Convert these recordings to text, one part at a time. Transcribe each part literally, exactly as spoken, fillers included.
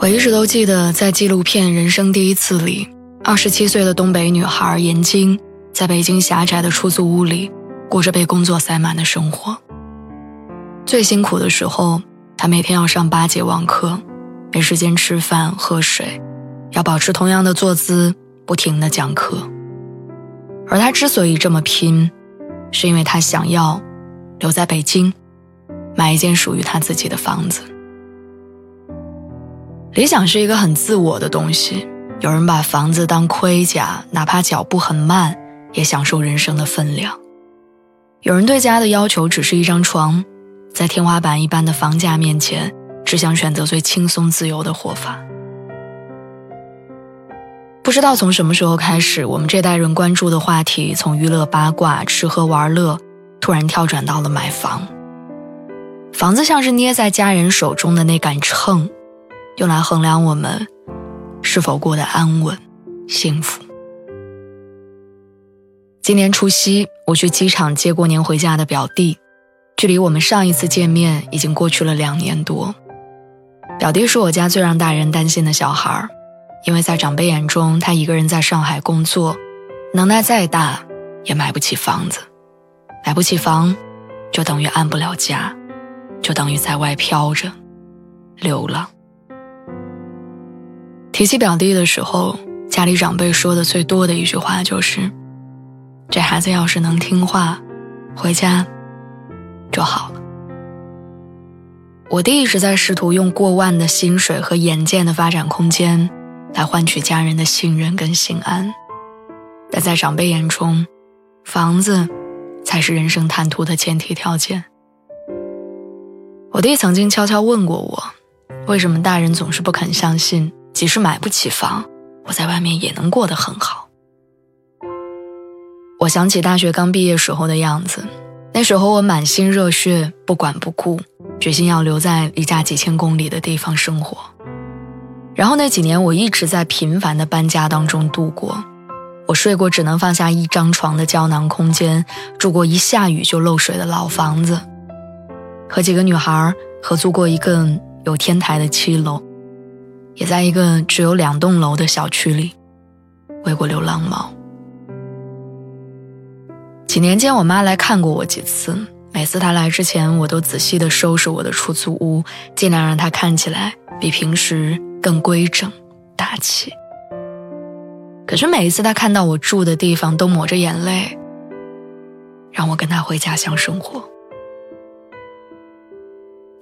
我一直都记得，在纪录片《人生第一次》里，二十七岁的东北女孩闫晶在北京狭窄的出租屋里过着被工作塞满的生活。最辛苦的时候，她每天要上八节网课，没时间吃饭喝水，要保持同样的坐姿不停地讲课。而她之所以这么拼，是因为她想要留在北京，买一间属于她自己的房子。理想是一个很自我的东西，有人把房子当盔甲，哪怕脚步很慢，也享受人生的分量。有人对家的要求只是一张床，在天花板一般的房价面前，只想选择最轻松自由的活法。不知道从什么时候开始，我们这代人关注的话题从娱乐八卦、吃喝玩乐，突然跳转到了买房。房子像是捏在家人手中的那杆秤，用来衡量我们是否过得安稳、幸福。今年除夕，我去机场接过年回家的表弟，距离我们上一次见面已经过去了两年多。表弟是我家最让大人担心的小孩，因为在长辈眼中，他一个人在上海工作，能耐再大也买不起房子，买不起房就等于安不了家，就等于在外飘着、流浪。提起表弟的时候，家里长辈说的最多的一句话就是，这孩子要是能听话，回家就好了。我弟一直在试图用过万的薪水和眼见的发展空间来换取家人的信任跟心安，但在长辈眼中，房子才是人生坦途的前提条件。我弟曾经悄悄问过我，为什么大人总是不肯相信即使买不起房，我在外面也能过得很好。我想起大学刚毕业时候的样子，那时候我满心热血，不管不顾，决心要留在离家几千公里的地方生活。然后那几年我一直在频繁的搬家当中度过，我睡过只能放下一张床的胶囊空间，住过一下雨就漏水的老房子，和几个女孩合租过一个有天台的七楼，也在一个只有两栋楼的小区里喂过流浪猫。几年间我妈来看过我几次，每次她来之前，我都仔细地收拾我的出租屋，尽量让它看起来比平时更规整大气。可是每一次她看到我住的地方都抹着眼泪，让我跟她回家乡生活。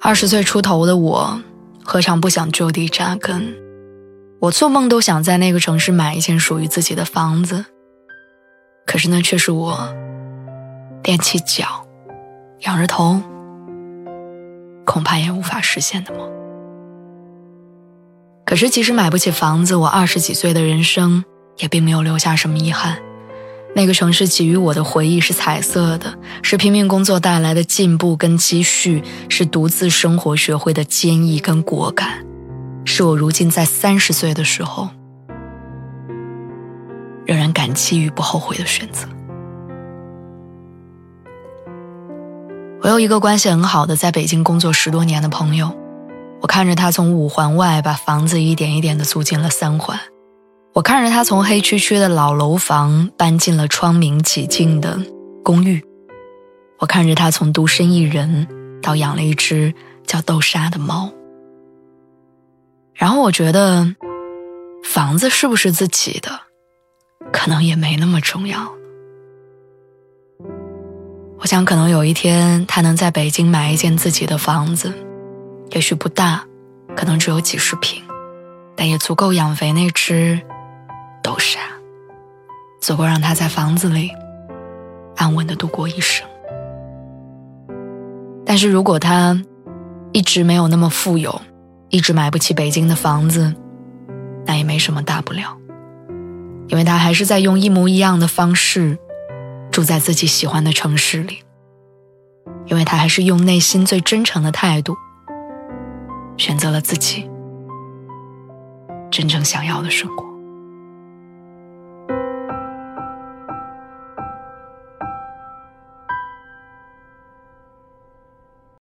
二十岁出头的我何尝不想就地扎根？我做梦都想在那个城市买一间属于自己的房子，可是那却是我踮起脚仰着头恐怕也无法实现的梦。可是即使买不起房子，我二十几岁的人生也并没有留下什么遗憾。那个城市给予我的回忆是彩色的，是拼命工作带来的进步跟积蓄，是独自生活学会的坚毅跟果敢，是我如今在三十岁的时候仍然感激与不后悔的选择。我有一个关系很好的在北京工作十多年的朋友，我看着他从五环外把房子一点一点地租进了三环，我看着他从黑黢黢的老楼房搬进了窗明几净的公寓，我看着他从独身一人到养了一只叫豆沙的猫。然后我觉得，房子是不是自己的，可能也没那么重要。我想可能有一天他能在北京买一间自己的房子，也许不大，可能只有几十平，但也足够养肥那只豆沙，足够让他在房子里安稳地度过一生。但是如果他一直没有那么富有，一直买不起北京的房子，但也没什么大不了，因为他还是在用一模一样的方式住在自己喜欢的城市里，因为他还是用内心最真诚的态度选择了自己真正想要的生活。